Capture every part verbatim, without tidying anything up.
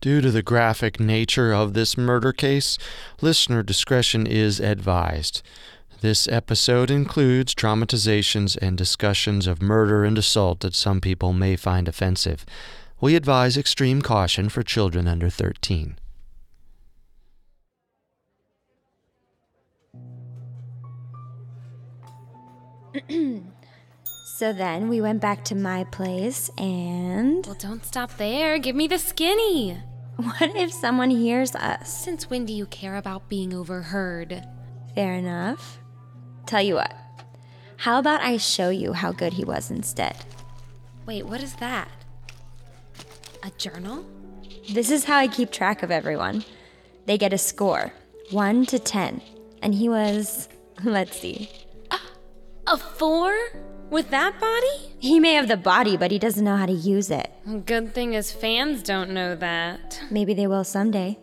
Due to the graphic nature of this murder case, listener discretion is advised. This episode includes dramatizations and discussions of murder and assault that some people may find offensive. We advise extreme caution for children under thirteen. So then we went back to my place and... Well, don't stop there. Give me the skinny. What if someone hears us? Since when do you care about being overheard? Fair enough. Tell you what, how about I show you how good he was instead? Wait, what is that? A journal? This is how I keep track of everyone. They get a score, one to ten. And he was, let's see. Uh, a four? With that body? He may have the body, but he doesn't know how to use it. Good thing his fans don't know that. Maybe they will someday.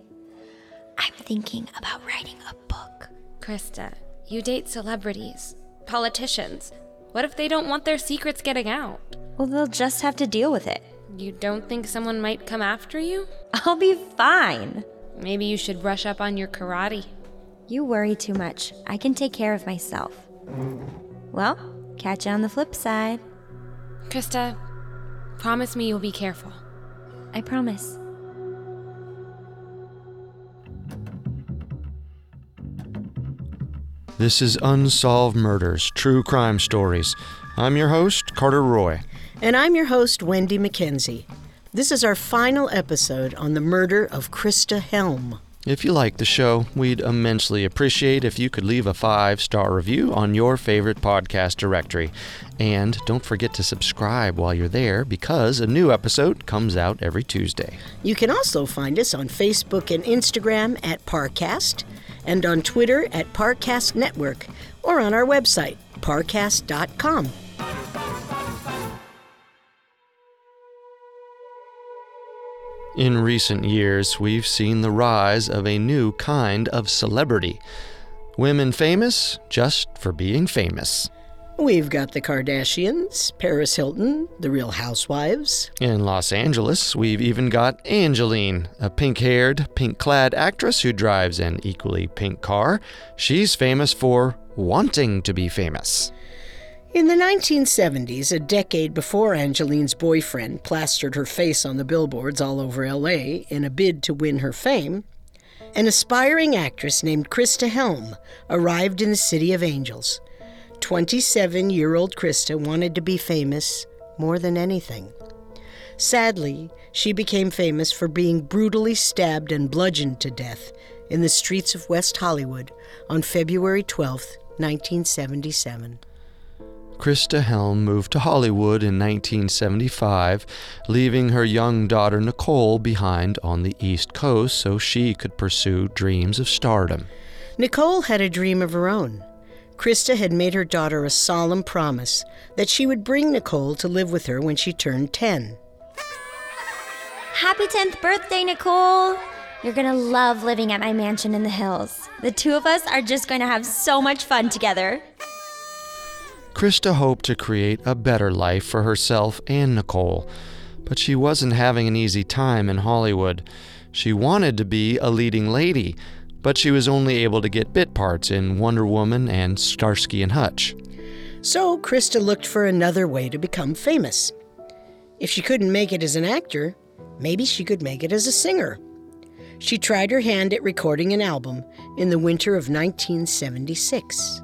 I'm thinking about writing a book. Christa, you date celebrities, politicians. What if they don't want their secrets getting out? Well, they'll just have to deal with it. You don't think someone might come after you? I'll be fine. Maybe you should brush up on your karate. You worry too much. I can take care of myself. Well, catch you on the flip side. Christa, promise me you'll be careful. I promise. This is Unsolved Murders, True Crime Stories. I'm your host, Carter Roy. And I'm your host, Wendy McKenzie. This is our final episode on the murder of Christa Helm. If you like the show, we'd immensely appreciate if you could leave a five-star review on your favorite podcast directory. And don't forget to subscribe while you're there, because a new episode comes out every Tuesday. You can also find us on Facebook and Instagram at Parcast, and on Twitter at Parcast Network, or on our website, parcast dot com. In recent years, we've seen the rise of a new kind of celebrity. Women famous just for being famous. We've got the Kardashians, Paris Hilton, the Real Housewives. In Los Angeles, we've even got Angeline, a pink-haired, pink-clad actress who drives an equally pink car. She's famous for wanting to be famous. In the nineteen seventies, a decade before Angeline's boyfriend plastered her face on the billboards all over L A in a bid to win her fame, an aspiring actress named Christa Helm arrived in the City of Angels. twenty-seven-year-old Christa wanted to be famous more than anything. Sadly, she became famous for being brutally stabbed and bludgeoned to death in the streets of West Hollywood on February twelfth, nineteen seventy-seven. Christa Helm moved to Hollywood in nineteen seventy-five, leaving her young daughter Nicole behind on the East Coast so she could pursue dreams of stardom. Nicole had a dream of her own. Christa had made her daughter a solemn promise that she would bring Nicole to live with her when she turned ten. Happy tenth birthday, Nicole! You're going to love living at my mansion in the hills. The two of us are just going to have so much fun together. Christa hoped to create a better life for herself and Nicole, but she wasn't having an easy time in Hollywood. She wanted to be a leading lady, but she was only able to get bit parts in Wonder Woman and Starsky and Hutch. So Christa looked for another way to become famous. If she couldn't make it as an actor, maybe she could make it as a singer. She tried her hand at recording an album in the winter of nineteen seventy-six.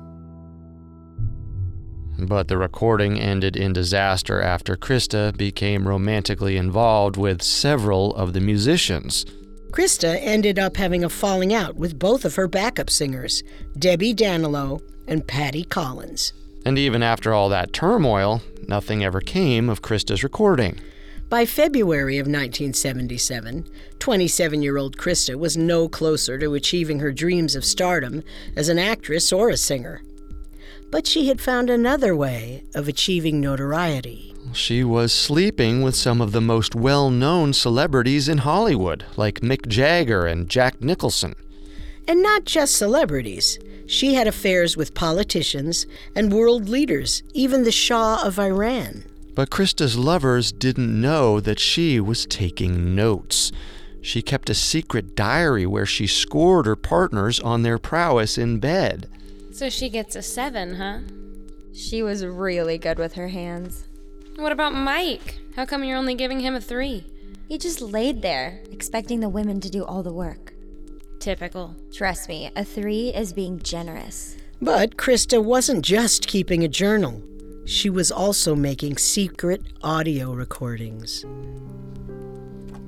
But the recording ended in disaster after Christa became romantically involved with several of the musicians. Christa ended up having a falling out with both of her backup singers, Debbie Danilo and Patty Collins. And even after all that turmoil, nothing ever came of Christa's recording. By February of nineteen seventy-seven, twenty-seven-year-old Christa was no closer to achieving her dreams of stardom as an actress or a singer. But she had found another way of achieving notoriety. She was sleeping with some of the most well-known celebrities in Hollywood, like Mick Jagger and Jack Nicholson. And not just celebrities. She had affairs with politicians and world leaders, even the Shah of Iran. But Christa's lovers didn't know that she was taking notes. She kept a secret diary where she scored her partners on their prowess in bed. So she gets a seven, huh? She was really good with her hands. What about Mike? How come you're only giving him a three? He just laid there, expecting the women to do all the work. Typical. Trust me, a three is being generous. But Christa wasn't just keeping a journal. She was also making secret audio recordings.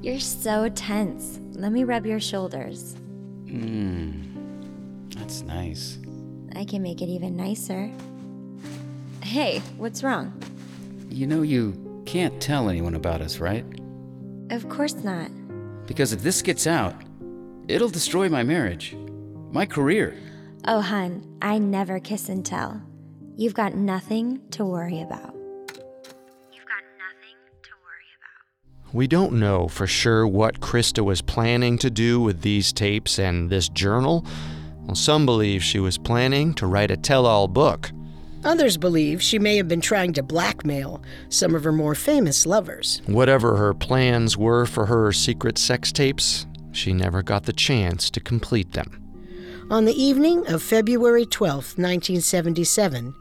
You're so tense. Let me rub your shoulders. Mmm, that's nice. I can make it even nicer. Hey, what's wrong? You know you can't tell anyone about us, right? Of course not. Because if this gets out, it'll destroy my marriage, my career. Oh, hun, I never kiss and tell. You've got nothing to worry about. You've got nothing to worry about. We don't know for sure what Christa was planning to do with these tapes and this journal. Well, some believe she was planning to write a tell-all book. Others believe she may have been trying to blackmail some of her more famous lovers. Whatever her plans were for her secret sex tapes, she never got the chance to complete them. On the evening of February twelfth, nineteen seventy-seven,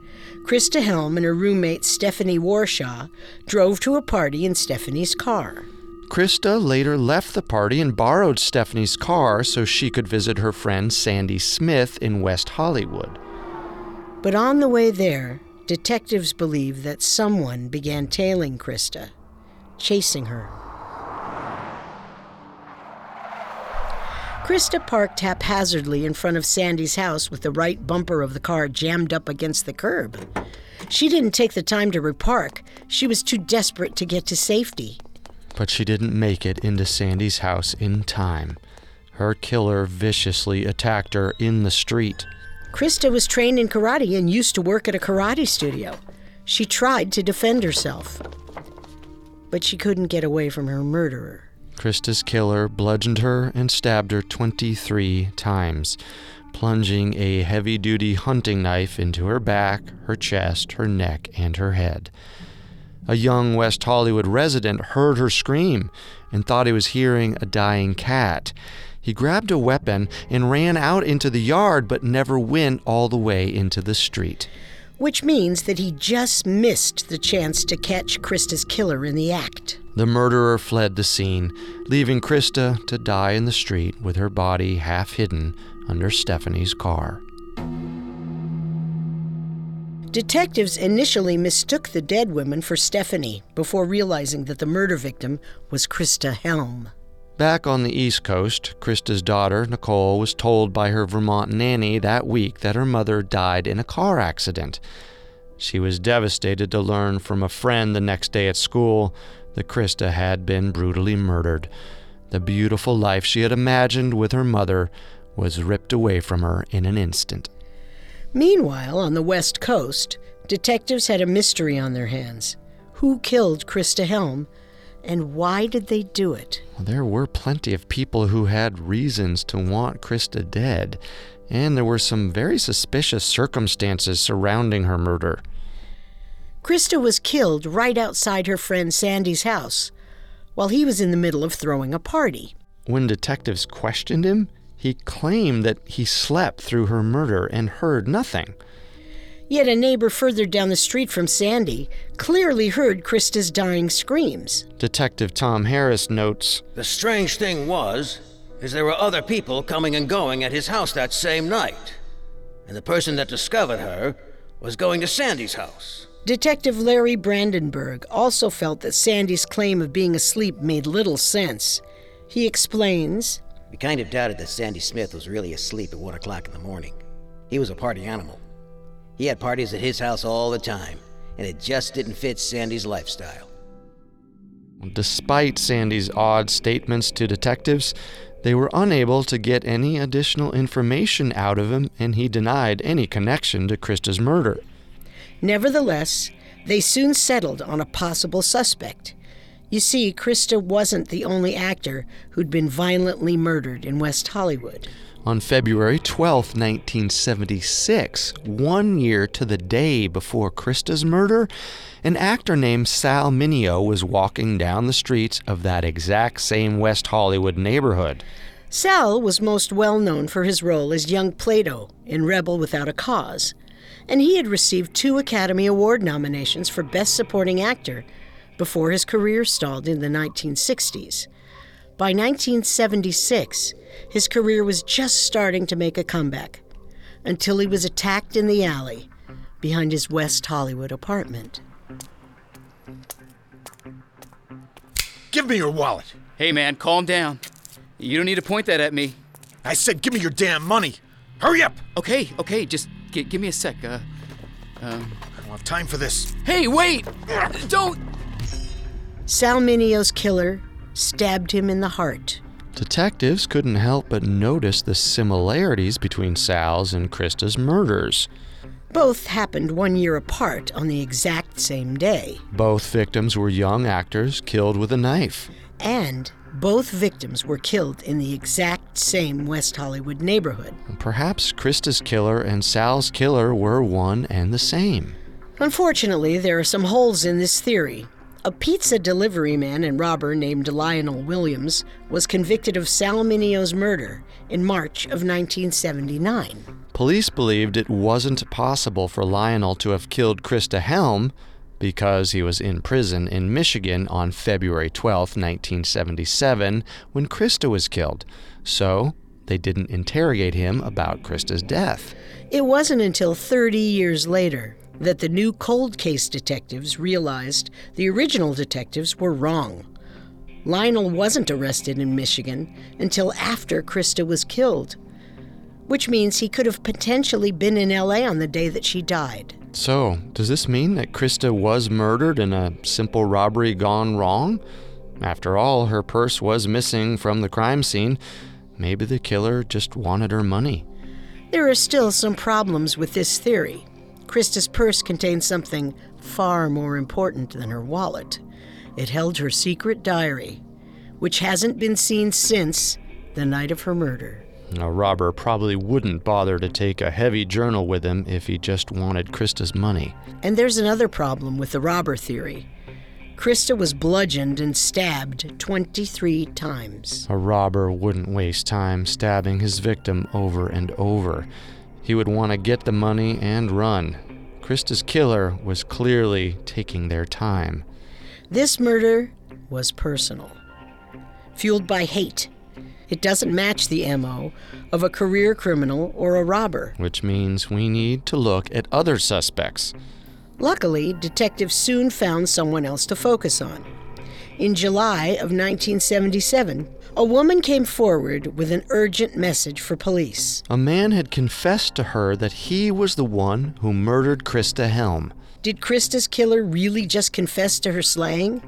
Christa Helm and her roommate Stephanie Warshaw drove to a party in Stephanie's car. Christa later left the party and borrowed Stephanie's car so she could visit her friend Sandy Smith in West Hollywood. But on the way there, detectives believe that someone began tailing Christa, chasing her. Christa parked haphazardly in front of Sandy's house with the right bumper of the car jammed up against the curb. She didn't take the time to repark. She was too desperate to get to safety. But she didn't make it into Sandy's house in time. Her killer viciously attacked her in the street. Christa was trained in karate and used to work at a karate studio. She tried to defend herself, but she couldn't get away from her murderer. Christa's killer bludgeoned her and stabbed her twenty-three times, plunging a heavy-duty hunting knife into her back, her chest, her neck, and her head. A young West Hollywood resident heard her scream and thought he was hearing a dying cat. He grabbed a weapon and ran out into the yard, but never went all the way into the street. Which means that he just missed the chance to catch Christa's killer in the act. The murderer fled the scene, leaving Christa to die in the street with her body half hidden under Stephanie's car. Detectives initially mistook the dead women for Stephanie before realizing that the murder victim was Christa Helm. Back on the East Coast, Christa's daughter, Nicole, was told by her Vermont nanny that week that her mother died in a car accident. She was devastated to learn from a friend the next day at school that Christa had been brutally murdered. The beautiful life she had imagined with her mother was ripped away from her in an instant. Meanwhile, on the West Coast, detectives had a mystery on their hands. Who killed Christa Helm? And why did they do it? There were plenty of people who had reasons to want Christa dead, and there were some very suspicious circumstances surrounding her murder. Christa was killed right outside her friend Sandy's house, while he was in the middle of throwing a party. When detectives questioned him, he claimed that he slept through her murder and heard nothing. Yet a neighbor further down the street from Sandy clearly heard Christa's dying screams. Detective Tom Harris notes, "The strange thing was, is there were other people coming and going at his house that same night. And the person that discovered her was going to Sandy's house." Detective Larry Brandenburg also felt that Sandy's claim of being asleep made little sense. He explains, "We kind of doubted that Sandy Smith was really asleep at one o'clock in the morning. He was a party animal. He had parties at his house all the time, and it just didn't fit Sandy's lifestyle." Despite Sandy's odd statements to detectives, they were unable to get any additional information out of him, and he denied any connection to Christa's murder. Nevertheless, they soon settled on a possible suspect. You see, Christa wasn't the only actor who'd been violently murdered in West Hollywood. On February twelfth, nineteen seventy-six, one year to the day before Christa's murder, an actor named Sal Mineo was walking down the streets of that exact same West Hollywood neighborhood. Sal was most well known for his role as young Plato in Rebel Without a Cause, and he had received two Academy Award nominations for Best Supporting Actor before his career stalled in the nineteen sixties. By nineteen seventy-six, his career was just starting to make a comeback, until he was attacked in the alley behind his West Hollywood apartment. Give me your wallet. Hey, man, calm down. You don't need to point that at me. I said give me your damn money. Hurry up. Okay, okay, just g- give me a sec. Uh, um... I don't have time for this. Hey, wait! Don't... Sal Mineo's killer stabbed him in the heart. Detectives couldn't help but notice the similarities between Sal's and Christa's murders. Both happened one year apart on the exact same day. Both victims were young actors killed with a knife. And both victims were killed in the exact same West Hollywood neighborhood. Perhaps Christa's killer and Sal's killer were one and the same. Unfortunately, there are some holes in this theory. A pizza delivery man and robber named Lionel Williams was convicted of Sal Mineo's murder in March of nineteen seventy-nine. Police believed it wasn't possible for Lionel to have killed Christa Helm because he was in prison in Michigan on February twelfth, nineteen seventy-seven, when Christa was killed. So they didn't interrogate him about Christa's death. It wasn't until thirty years later that the new cold case detectives realized the original detectives were wrong. Lionel wasn't arrested in Michigan until after Christa was killed, which means he could have potentially been in L A on the day that she died. So, does this mean that Christa was murdered in a simple robbery gone wrong? After all, her purse was missing from the crime scene. Maybe the killer just wanted her money. There are still some problems with this theory. Christa's purse contained something far more important than her wallet. It held her secret diary, which hasn't been seen since the night of her murder. A robber probably wouldn't bother to take a heavy journal with him if he just wanted Christa's money. And there's another problem with the robber theory. Christa was bludgeoned and stabbed twenty-three times. A robber wouldn't waste time stabbing his victim over and over. He would want to get the money and run. Christa's killer was clearly taking their time. This murder was personal, fueled by hate. It doesn't match the M O of a career criminal or a robber. Which means we need to look at other suspects. Luckily, detectives soon found someone else to focus on. In July of nineteen seventy-seven, a woman came forward with an urgent message for police. A man had confessed to her that he was the one who murdered Christa Helm. Did Christa's killer really just confess to her slaying?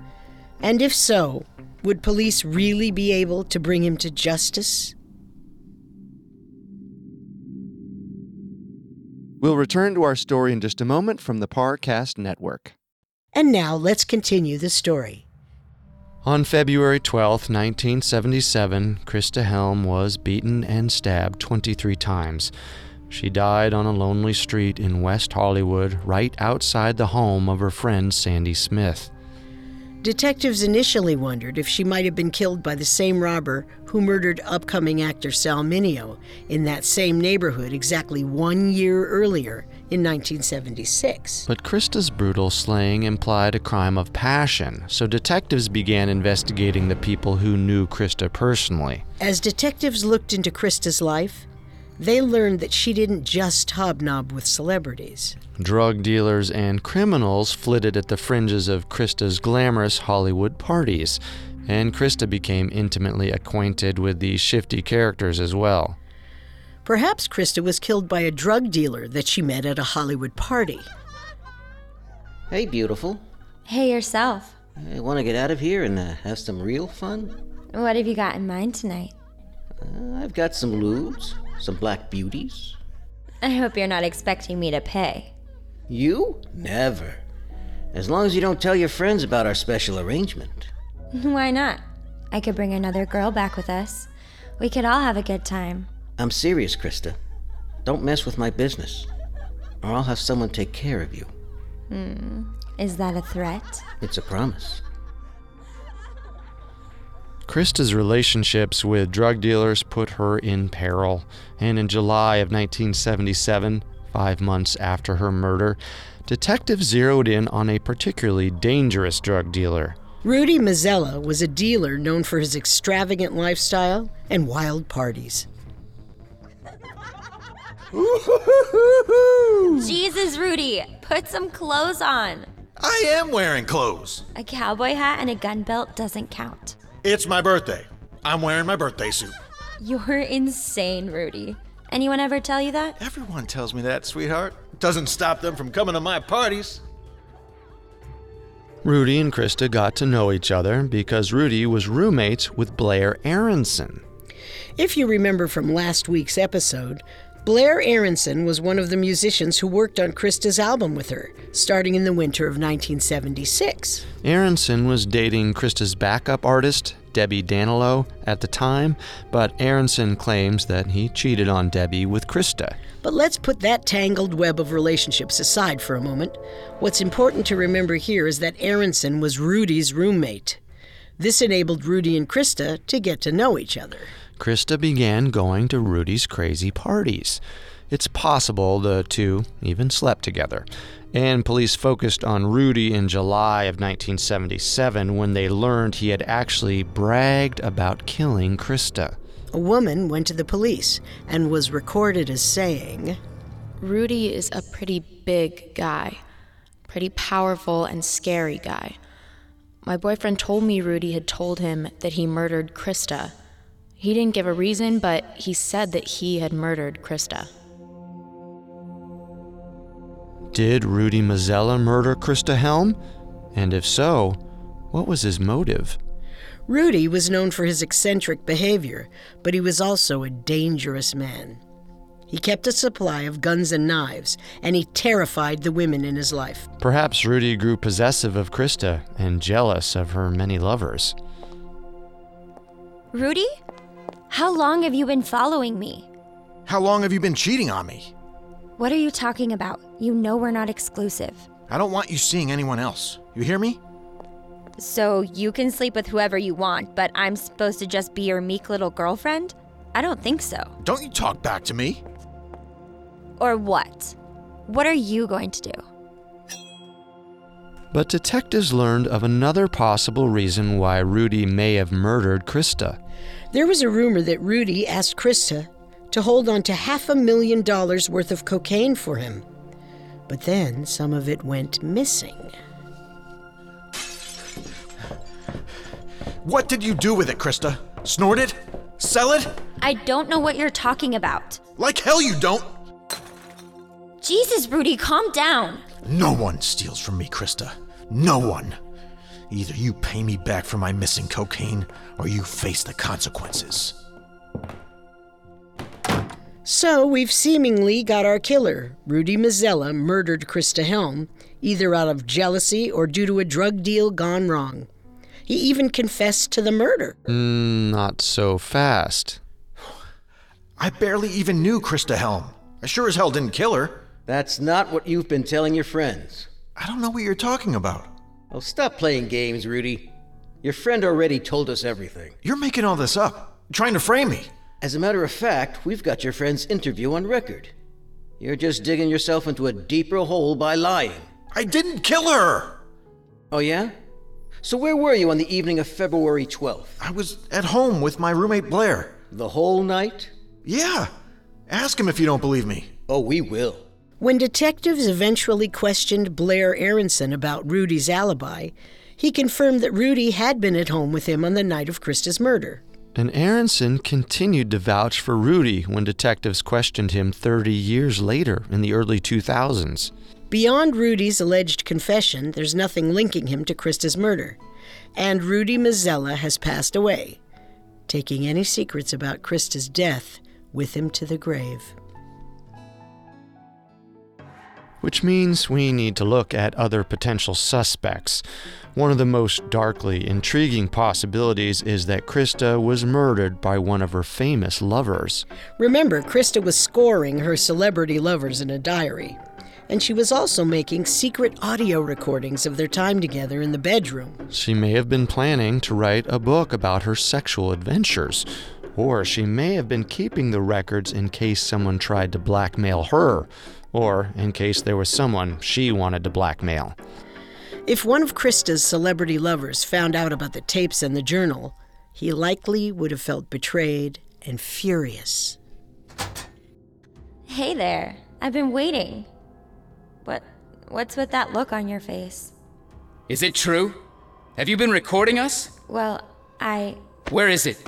And if so, would police really be able to bring him to justice? We'll return to our story in just a moment from the Parcast Network. And now let's continue the story. On February twelfth, nineteen seventy-seven, Christa Helm was beaten and stabbed twenty-three times. She died on a lonely street in West Hollywood, right outside the home of her friend Sandy Smith. Detectives initially wondered if she might have been killed by the same robber who murdered upcoming actor Sal Mineo in that same neighborhood exactly one year earlier in nineteen seventy-six. But Christa's brutal slaying implied a crime of passion, so detectives began investigating the people who knew Christa personally. As detectives looked into Christa's life, they learned that she didn't just hobnob with celebrities. Drug dealers and criminals flitted at the fringes of Christa's glamorous Hollywood parties, and Christa became intimately acquainted with these shifty characters as well. Perhaps Christa was killed by a drug dealer that she met at a Hollywood party. Hey, beautiful. Hey, yourself. I want to get out of here and uh, have some real fun. What have you got in mind tonight? Uh, I've got some lewds, some black beauties. I hope you're not expecting me to pay. You? Never. As long as you don't tell your friends about our special arrangement. Why not? I could bring another girl back with us. We could all have a good time. I'm serious, Christa. Don't mess with my business, or I'll have someone take care of you. Hmm. Is that a threat? It's a promise. Christa's relationships with drug dealers put her in peril, and in July of nineteen seventy-seven, five months after her murder, detectives zeroed in on a particularly dangerous drug dealer. Rudy Mazzella was a dealer known for his extravagant lifestyle and wild parties. Jesus, Rudy, put some clothes on. I am wearing clothes. A cowboy hat and a gun belt doesn't count. It's my birthday. I'm wearing my birthday suit. You're insane, Rudy. Anyone ever tell you that? Everyone tells me that, sweetheart. Doesn't stop them from coming to my parties. Rudy and Christa got to know each other because Rudy was roommates with Blair Aronson. If you remember from last week's episode, Blair Aronson was one of the musicians who worked on Christa's album with her, starting in the winter of nineteen seventy-six. Aronson was dating Christa's backup artist, Debbie Danilo, at the time, but Aronson claims that he cheated on Debbie with Christa. But let's put that tangled web of relationships aside for a moment. What's important to remember here is that Aronson was Rudy's roommate. This enabled Rudy and Christa to get to know each other. Christa began going to Rudy's crazy parties. It's possible the two even slept together. And police focused on Rudy in July of nineteen seventy-seven when they learned he had actually bragged about killing Christa. A woman went to the police and was recorded as saying, "Rudy is a pretty big guy, pretty powerful and scary guy. My boyfriend told me Rudy had told him that he murdered Christa. He didn't give a reason, but he said that he had murdered Christa." Did Rudy Mazzella murder Christa Helm? And if so, what was his motive? Rudy was known for his eccentric behavior, but he was also a dangerous man. He kept a supply of guns and knives, and he terrified the women in his life. Perhaps Rudy grew possessive of Christa and jealous of her many lovers. Rudy? How long have you been following me? How long have you been cheating on me? What are you talking about? You know we're not exclusive. I don't want you seeing anyone else. You hear me? So you can sleep with whoever you want, but I'm supposed to just be your meek little girlfriend? I don't think so. Don't you talk back to me. Or what? What are you going to do? But detectives learned of another possible reason why Rudy may have murdered Christa. There was a rumor that Rudy asked Christa to hold on to half a million dollars worth of cocaine for him. But then some of it went missing. What did you do with it, Christa? Snort it? Sell it? I don't know what you're talking about. Like hell you don't! Jesus, Rudy, calm down. No one steals from me, Christa. No one. Either you pay me back for my missing cocaine, or you face the consequences. So we've seemingly got our killer. Rudy Mazzella murdered Christa Helm, either out of jealousy or due to a drug deal gone wrong. He even confessed to the murder. Mm, not so fast. I barely even knew Christa Helm. I sure as hell didn't kill her. That's not what you've been telling your friends. I don't know what you're talking about. Oh, stop playing games, Rudy. Your friend already told us everything. You're making all this up, trying to frame me. As a matter of fact, we've got your friend's interview on record. You're just digging yourself into a deeper hole by lying. I didn't kill her! Oh, yeah? So where were you on the evening of February twelfth? I was at home with my roommate Blair. The whole night? Yeah. Ask him if you don't believe me. Oh, we will. When detectives eventually questioned Blair Aronson about Rudy's alibi, he confirmed that Rudy had been at home with him on the night of Christa's murder. And Aronson continued to vouch for Rudy when detectives questioned him thirty years later in the early two thousands. Beyond Rudy's alleged confession, there's nothing linking him to Christa's murder. And Rudy Mazzella has passed away, taking any secrets about Christa's death with him to the grave. Which means we need to look at other potential suspects. One of the most darkly intriguing possibilities is that Christa was murdered by one of her famous lovers. Remember, Christa was scoring her celebrity lovers in a diary. And she was also making secret audio recordings of their time together in the bedroom. She may have been planning to write a book about her sexual adventures, or she may have been keeping the records in case someone tried to blackmail her, or in case there was someone she wanted to blackmail. If one of Christa's celebrity lovers found out about the tapes and the journal, he likely would have felt betrayed and furious. Hey there, I've been waiting. What, what's with that look on your face? Is it true? Have you been recording us? Well, I... Where is it?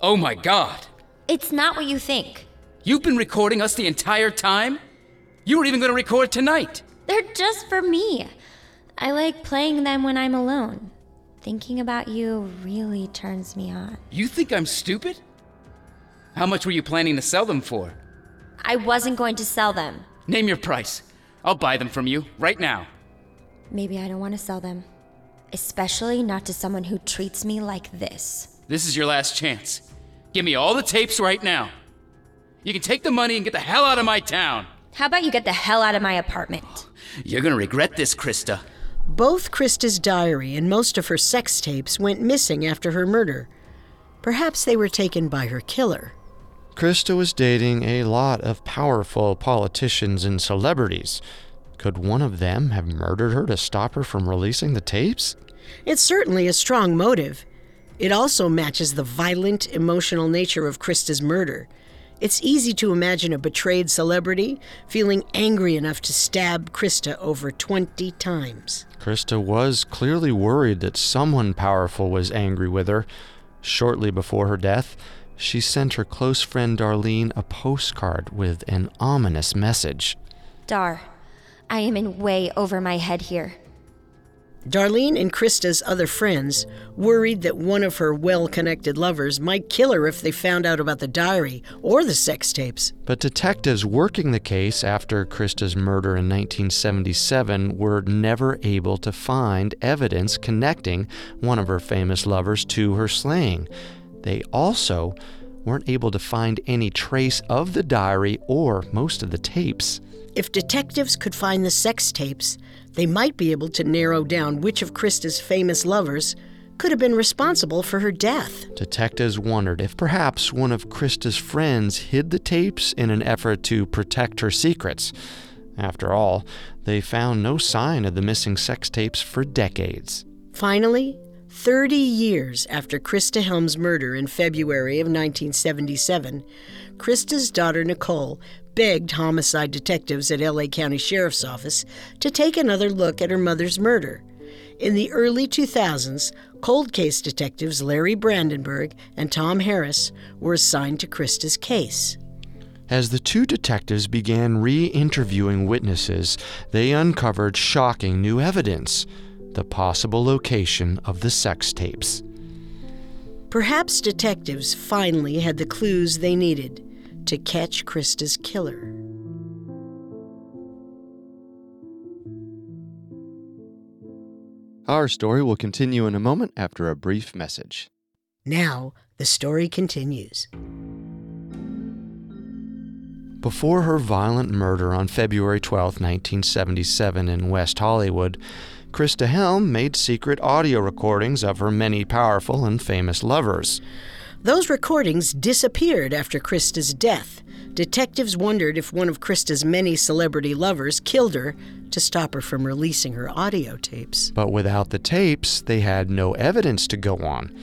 Oh my God! It's not what you think. You've been recording us the entire time? You were even going to record tonight. They're just for me. I like playing them when I'm alone. Thinking about you really turns me on. You think I'm stupid? How much were you planning to sell them for? I wasn't going to sell them. Name your price. I'll buy them from you, right now. Maybe I don't want to sell them. Especially not to someone who treats me like this. This is your last chance. Give me all the tapes right now. You can take the money and get the hell out of my town. How about you get the hell out of my apartment? Oh, you're gonna regret this, Christa. Both Christa's diary and most of her sex tapes went missing after her murder. Perhaps they were taken by her killer. Christa was dating a lot of powerful politicians and celebrities. Could one of them have murdered her to stop her from releasing the tapes? It's certainly a strong motive. It also matches the violent, emotional nature of Christa's murder. It's easy to imagine a betrayed celebrity feeling angry enough to stab Christa over twenty times. Christa was clearly worried that someone powerful was angry with her. Shortly before her death, she sent her close friend Darlene a postcard with an ominous message. Dar, I am in way over my head here. Darlene and Christa's other friends worried that one of her well-connected lovers might kill her if they found out about the diary or the sex tapes. But detectives working the case after Christa's murder in nineteen seventy-seven were never able to find evidence connecting one of her famous lovers to her slaying. They also weren't able to find any trace of the diary or most of the tapes. If detectives could find the sex tapes, they might be able to narrow down which of Christa's famous lovers could have been responsible for her death. Detectives wondered if perhaps one of Christa's friends hid the tapes in an effort to protect her secrets. After all, they found no sign of the missing sex tapes for decades. Finally, thirty years after Christa Helm's murder in February of nineteen seventy-seven, Christa's daughter Nicole begged homicide detectives at L A County Sheriff's Office to take another look at her mother's murder. In the early two thousands, cold case detectives Larry Brandenburg and Tom Harris were assigned to Christa's case. As the two detectives began re-interviewing witnesses, they uncovered shocking new evidence: the possible location of the sex tapes. Perhaps detectives finally had the clues they needed to catch Christa's killer. Our story will continue in a moment after a brief message. Now, the story continues. Before her violent murder on February twelfth, nineteen seventy-seven in West Hollywood, Christa Helm made secret audio recordings of her many powerful and famous lovers. Those recordings disappeared after Christa's death. Detectives wondered if one of Christa's many celebrity lovers killed her to stop her from releasing her audio tapes. But without the tapes, they had no evidence to go on.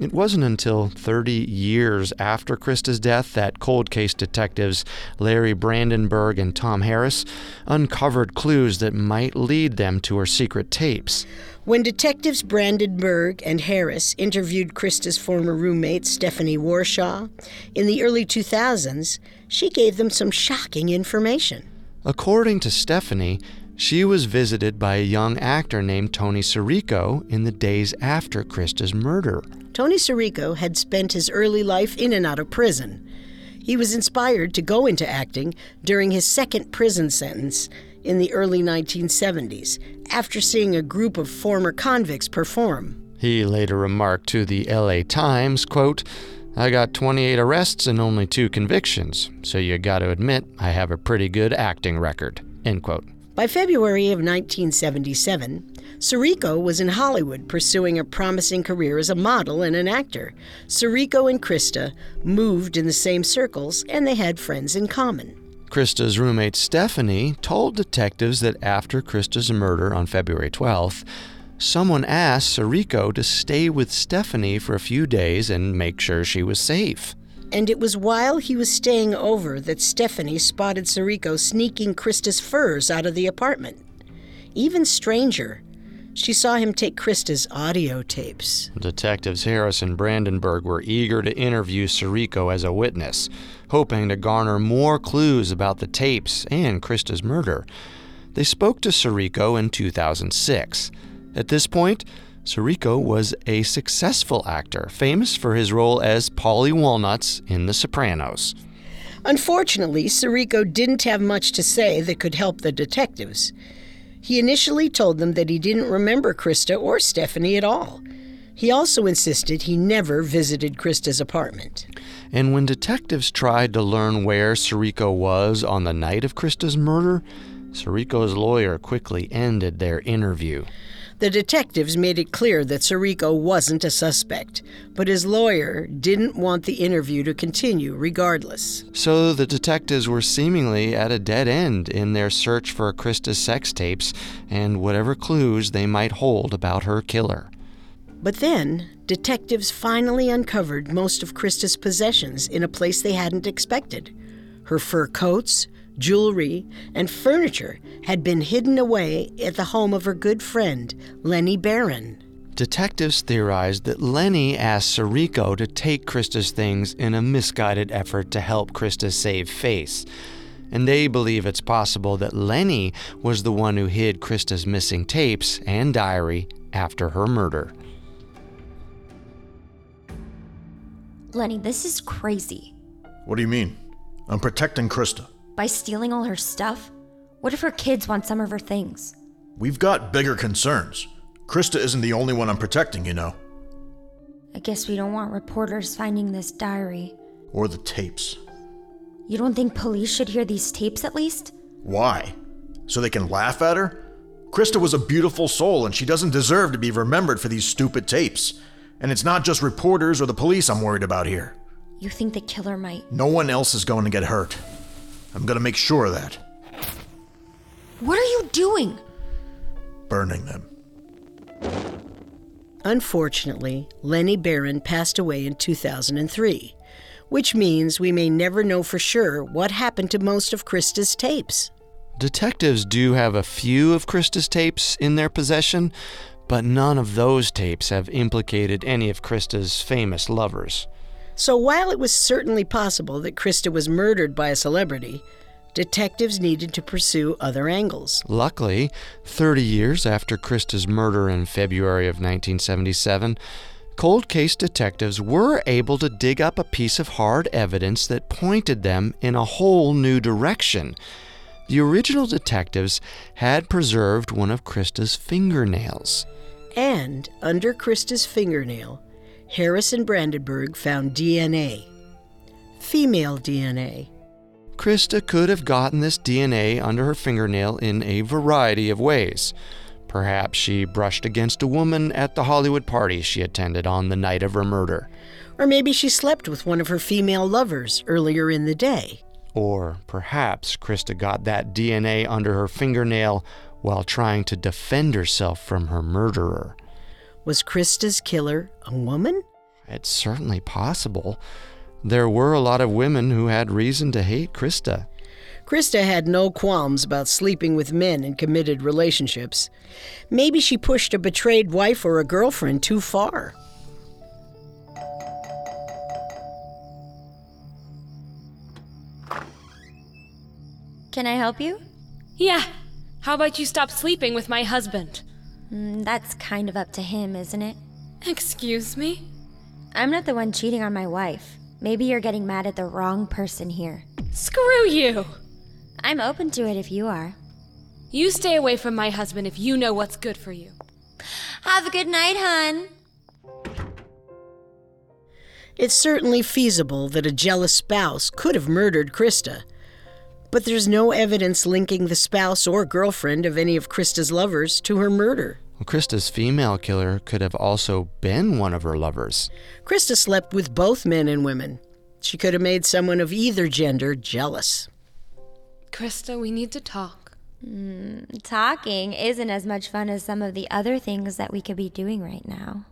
It wasn't until thirty years after Christa's death that cold case detectives Larry Brandenburg and Tom Harris uncovered clues that might lead them to her secret tapes. When detectives Brandenburg and Harris interviewed Christa's former roommate, Stephanie Warshaw, in the early two thousands, she gave them some shocking information. According to Stephanie, she was visited by a young actor named Tony Sirico in the days after Christa's murder. Tony Sirico had spent his early life in and out of prison. He was inspired to go into acting during his second prison sentence in the early nineteen seventies, after seeing a group of former convicts perform. He later remarked to the L A Times, quote, "I got twenty-eight arrests and only two convictions, so you got to admit I have a pretty good acting record," end quote. By February of nineteen seventy-seven, Sirico was in Hollywood pursuing a promising career as a model and an actor. Sirico and Christa moved in the same circles, and they had friends in common. Christa's roommate Stephanie told detectives that after Christa's murder on February twelfth, someone asked Sirico to stay with Stephanie for a few days and make sure she was safe. And it was while he was staying over that Stephanie spotted Sirico sneaking Christa's furs out of the apartment. Even stranger, she saw him take Christa's audio tapes. Detectives Harris and Brandenburg were eager to interview Sirico as a witness, hoping to garner more clues about the tapes and Christa's murder. They spoke to Sirico in two thousand six. At this point, Sirico was a successful actor, famous for his role as Paulie Walnuts in The Sopranos. Unfortunately, Sirico didn't have much to say that could help the detectives. He initially told them that he didn't remember Christa or Stephanie at all. He also insisted he never visited Christa's apartment. And when detectives tried to learn where Sirico was on the night of Christa's murder, Sirico's lawyer quickly ended their interview. The detectives made it clear that Sirico wasn't a suspect, but his lawyer didn't want the interview to continue regardless. So the detectives were seemingly at a dead end in their search for Christa's sex tapes and whatever clues they might hold about her killer. But then, detectives finally uncovered most of Christa's possessions in a place they hadn't expected. Her fur coats, jewelry, and furniture had been hidden away at the home of her good friend, Lenny Barron. Detectives theorized that Lenny asked Sirico to take Christa's things in a misguided effort to help Christa save face. And they believe it's possible that Lenny was the one who hid Christa's missing tapes and diary after her murder. Lenny, this is crazy. What do you mean? I'm protecting Christa. By stealing all her stuff? What if her kids want some of her things? We've got bigger concerns. Christa isn't the only one I'm protecting, you know. I guess we don't want reporters finding this diary. Or the tapes. You don't think police should hear these tapes at least? Why? So they can laugh at her? Christa was a beautiful soul and she doesn't deserve to be remembered for these stupid tapes. And it's not just reporters or the police I'm worried about here. You think the killer might? No one else is going to get hurt. I'm gonna make sure of that. What are you doing? Burning them. Unfortunately, Lenny Barron passed away in two thousand three, which means we may never know for sure what happened to most of Christa's tapes. Detectives do have a few of Christa's tapes in their possession, but none of those tapes have implicated any of Christa's famous lovers. So while it was certainly possible that Christa was murdered by a celebrity, detectives needed to pursue other angles. Luckily, thirty years after Christa's murder in February of nineteen seventy-seven, cold case detectives were able to dig up a piece of hard evidence that pointed them in a whole new direction. The original detectives had preserved one of Christa's fingernails. And under Christa's fingernail, Harris and Brandenburg found D N A. Female D N A. Christa could have gotten this D N A under her fingernail in a variety of ways. Perhaps she brushed against a woman at the Hollywood party she attended on the night of her murder. Or maybe she slept with one of her female lovers earlier in the day. Or perhaps Christa got that D N A under her fingernail while trying to defend herself from her murderer. Was Christa's killer a woman? It's certainly possible. There were a lot of women who had reason to hate Christa. Christa had no qualms about sleeping with men in committed relationships. Maybe she pushed a betrayed wife or a girlfriend too far. Can I help you? Yeah. How about you stop sleeping with my husband? Mm, that's kind of up to him, isn't it? Excuse me? I'm not the one cheating on my wife. Maybe you're getting mad at the wrong person here. Screw you! I'm open to it if you are. You stay away from my husband if you know what's good for you. Have a good night, hun. It's certainly feasible that a jealous spouse could have murdered Christa. But there's no evidence linking the spouse or girlfriend of any of Christa's lovers to her murder. Well, Christa's female killer could have also been one of her lovers. Christa slept with both men and women. She could have made someone of either gender jealous. Christa, we need to talk. Mm, talking isn't as much fun as some of the other things that we could be doing right now.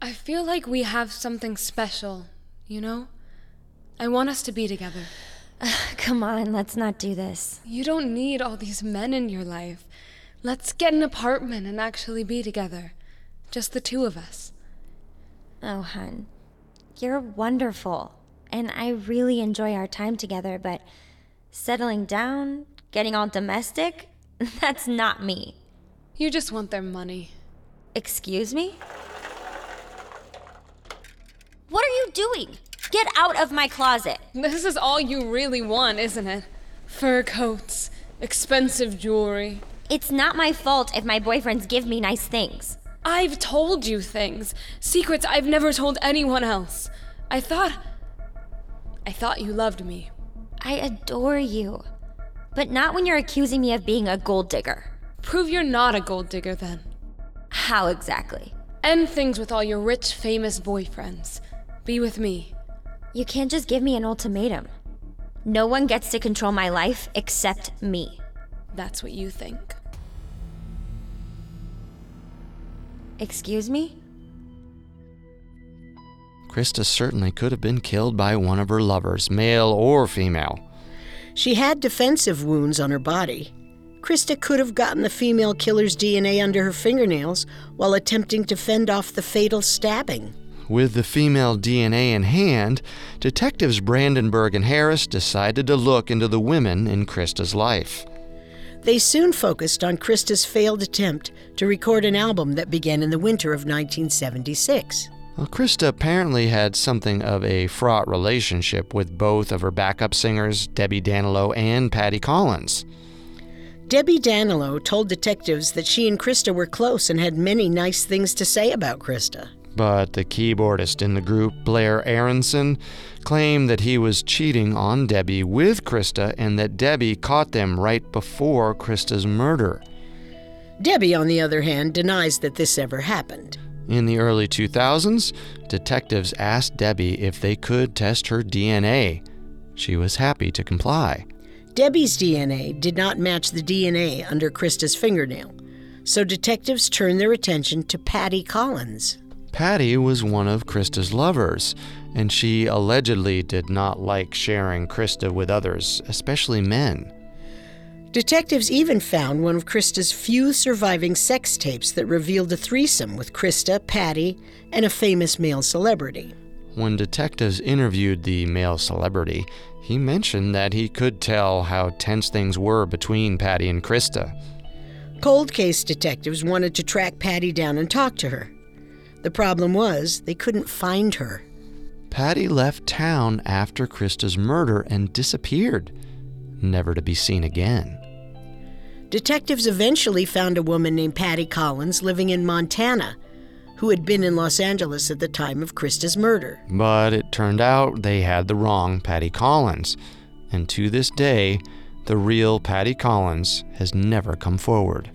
I feel like we have something special, you know? I want us to be together. Come on, let's not do this. You don't need all these men in your life. Let's get an apartment and actually be together. Just the two of us. Oh, hun. You're wonderful. And I really enjoy our time together, but settling down, getting all domestic, that's not me. You just want their money. Excuse me? What are you doing? Get out of my closet. This is all you really want, isn't it? Fur coats, expensive jewelry. It's not my fault if my boyfriends give me nice things. I've told you things. Secrets I've never told anyone else. I thought... I thought you loved me. I adore you. But not when you're accusing me of being a gold digger. Prove you're not a gold digger, then. How exactly? End things with all your rich, famous boyfriends. Be with me. You can't just give me an ultimatum. No one gets to control my life except me. That's what you think. Excuse me? Christa certainly could have been killed by one of her lovers, male or female. She had defensive wounds on her body. Christa could have gotten the female killer's D N A under her fingernails while attempting to fend off the fatal stabbing. With the female D N A in hand, detectives Brandenburg and Harris decided to look into the women in Christa's life. They soon focused on Christa's failed attempt to record an album that began in the winter of nineteen seventy-six. Well, Christa apparently had something of a fraught relationship with both of her backup singers, Debbie Danilo and Patty Collins. Debbie Danilo told detectives that she and Christa were close and had many nice things to say about Christa. But the keyboardist in the group, Blair Aronson, claimed that he was cheating on Debbie with Christa and that Debbie caught them right before Christa's murder. Debbie, on the other hand, denies that this ever happened. In the early two thousands, detectives asked Debbie if they could test her D N A. She was happy to comply. Debbie's D N A did not match the D N A under Christa's fingernail, so detectives turned their attention to Patty Collins. Patty was one of Christa's lovers, and she allegedly did not like sharing Christa with others, especially men. Detectives even found one of Christa's few surviving sex tapes that revealed a threesome with Christa, Patty, and a famous male celebrity. When detectives interviewed the male celebrity, he mentioned that he could tell how tense things were between Patty and Christa. Cold case detectives wanted to track Patty down and talk to her. The problem was, they couldn't find her. Patty left town after Christa's murder and disappeared, never to be seen again. Detectives eventually found a woman named Patty Collins living in Montana, who had been in Los Angeles at the time of Christa's murder. But it turned out they had the wrong Patty Collins, and to this day, the real Patty Collins has never come forward.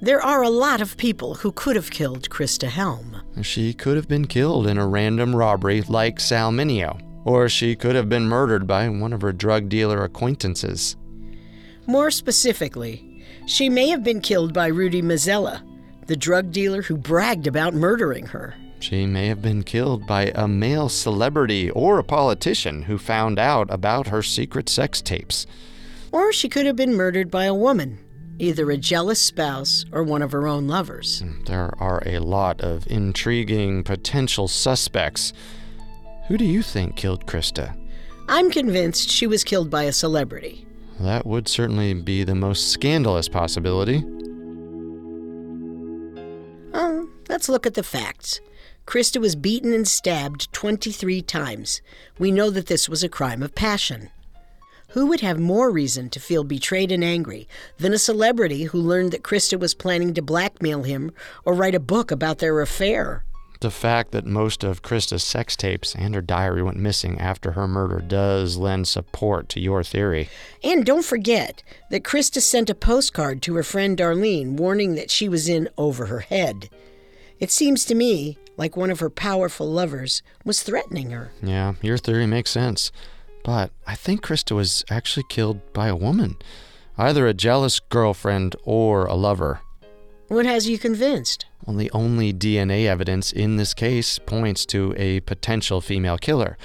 There are a lot of people who could have killed Christa Helm. She could have been killed in a random robbery like Sal Mineo, or she could have been murdered by one of her drug dealer acquaintances. More specifically, she may have been killed by Rudy Mazzella, the drug dealer who bragged about murdering her. She may have been killed by a male celebrity or a politician who found out about her secret sex tapes. Or she could have been murdered by a woman, either a jealous spouse or one of her own lovers. There are a lot of intriguing potential suspects. Who do you think killed Christa? I'm convinced she was killed by a celebrity. That would certainly be the most scandalous possibility. Oh, let's look at the facts. Christa was beaten and stabbed twenty-three times. We know that this was a crime of passion. Who would have more reason to feel betrayed and angry than a celebrity who learned that Christa was planning to blackmail him or write a book about their affair? The fact that most of Christa's sex tapes and her diary went missing after her murder does lend support to your theory. And don't forget that Christa sent a postcard to her friend Darlene warning that she was in over her head. It seems to me like one of her powerful lovers was threatening her. Yeah, your theory makes sense. But I think Christa was actually killed by a woman, either a jealous girlfriend or a lover. What has you convinced? Well, the only D N A evidence in this case points to a potential female killer.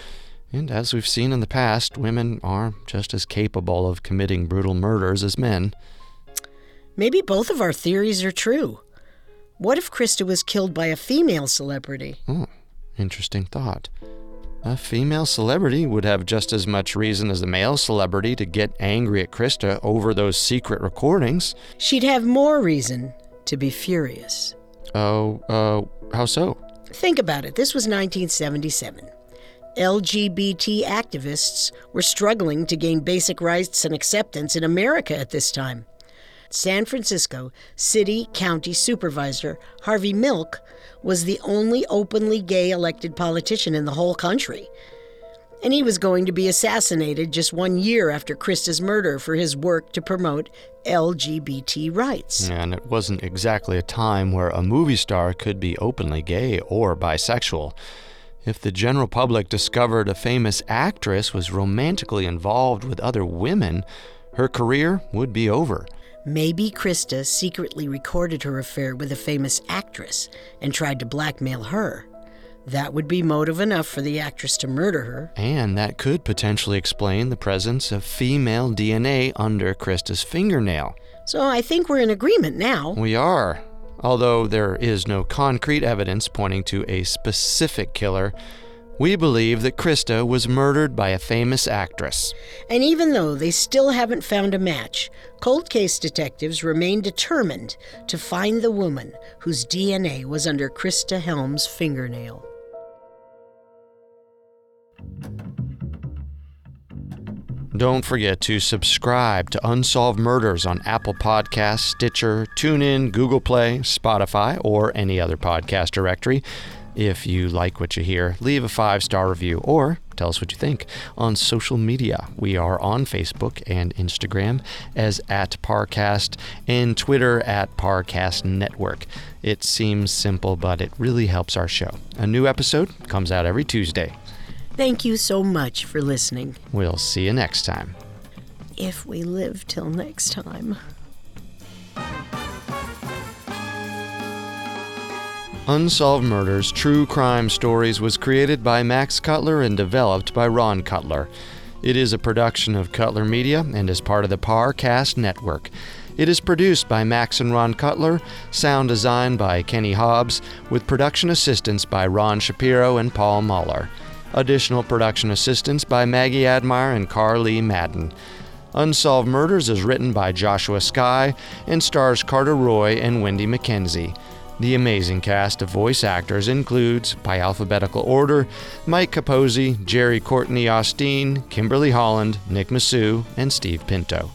And as we've seen in the past, women are just as capable of committing brutal murders as men. Maybe both of our theories are true. What if Christa was killed by a female celebrity? Oh, interesting thought. A female celebrity would have just as much reason as a male celebrity to get angry at Christa over those secret recordings. She'd have more reason to be furious. Oh, uh, how so? Think about it. This was nineteen seventy-seven. L G B T activists were struggling to gain basic rights and acceptance in America at this time. San Francisco City County Supervisor Harvey Milk was the only openly gay elected politician in the whole country. And he was going to be assassinated just one year after Christa's murder for his work to promote L G B T rights. And it wasn't exactly a time where a movie star could be openly gay or bisexual. If the general public discovered a famous actress was romantically involved with other women, her career would be over. Maybe Christa secretly recorded her affair with a famous actress and tried to blackmail her. That would be motive enough for the actress to murder her. And that could potentially explain the presence of female D N A under Christa's fingernail. So I think we're in agreement now. We are. Although there is no concrete evidence pointing to a specific killer, we believe that Christa was murdered by a famous actress. And even though they still haven't found a match, cold case detectives remain determined to find the woman whose D N A was under Christa Helm's fingernail. Don't forget to subscribe to Unsolved Murders on Apple Podcasts, Stitcher, TuneIn, Google Play, Spotify, or any other podcast directory. If you like what you hear, leave a five-star review or tell us what you think. On social media, we are on Facebook and Instagram as at Parcast and Twitter at Parcast Network. It seems simple, but it really helps our show. A new episode comes out every Tuesday. Thank you so much for listening. We'll see you next time. If we live till next time. Unsolved Murders True Crime Stories was created by Max Cutler and developed by Ron Cutler. It is a production of Cutler Media and is part of the Parcast Network. It is produced by Max and Ron Cutler, sound design by Kenny Hobbs, with production assistance by Ron Shapiro and Paul Muller. Additional production assistance by Maggie Admire and Carly Madden. Unsolved Murders is written by Joshua Sky and stars Carter Roy and Wendy McKenzie. The amazing cast of voice actors includes, by alphabetical order, Mike Capozzi, Jerry Courtney Austin, Kimberly Holland, Nick Massou, and Steve Pinto.